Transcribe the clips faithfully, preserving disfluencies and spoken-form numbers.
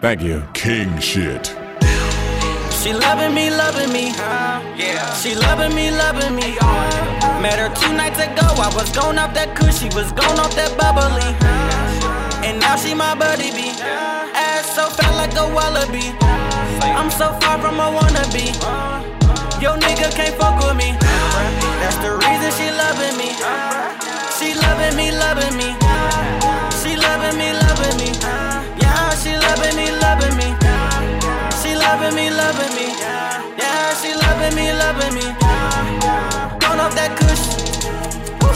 Thank you. King shit. She loving me, loving me. Yeah. She loving me, loving me. Met her two nights ago. I was gone off that cushy, was gone off that bubbly. And now she my buddy bee. Ass so fat like a wallaby. I'm so far from a wannabe. Yo nigga can't fuck with me. That's the reason she loving me. She loving me, loving me. She loving me, loving me. Yeah, she loving me, loving me. She loving me, loving me. Yeah, she loving me, loving me. Gone off that cushion.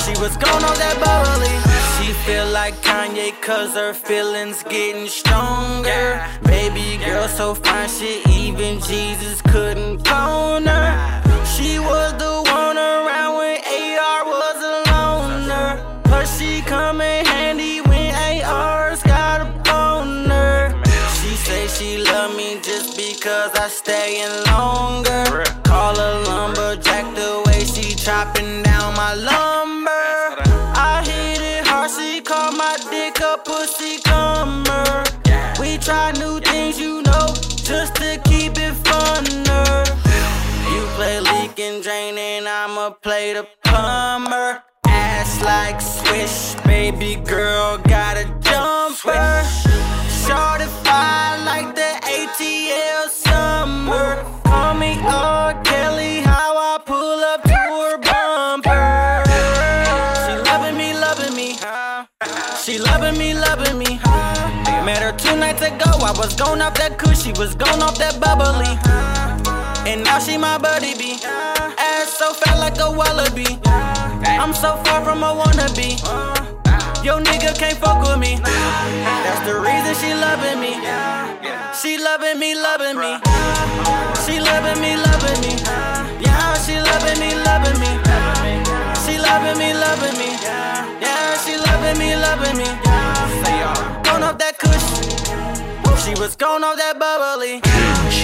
She was gone on that bubbly. She feel like Kanye cause her feelings getting stronger. Baby girl so fine shit even Jesus couldn't clone her. She was the one around when A R was a loner. But she come in handy when A R's got a boner. She say she love me just because I stay in longer. Call her lumberjack the way she chopping down my lumber. Pussy comer. Yeah. We try new things, you know, just to keep it funner. You play leak and drain and I'ma play the plumber. Ass like swish, baby girl got a jumper. Shortified like the A T L summer. Call me R. Kelly, how I pull up to her bumper. She loving me, loving me. She loving me, loving me. Met her two nights ago. I was gone off that cushy, was gone off that bubbly. And now she my buddy bee. Ass so fat like a wallaby. I'm so far from a wannabe. Yo nigga can't fuck with me. That's the reason she loving me. She loving me, loving me. She loving me, loving me. Yeah, she loving me, loving me. She loving me, loving me. Yeah, she loving me, loving me. Gone off that cushion. She was gone off that bubbly.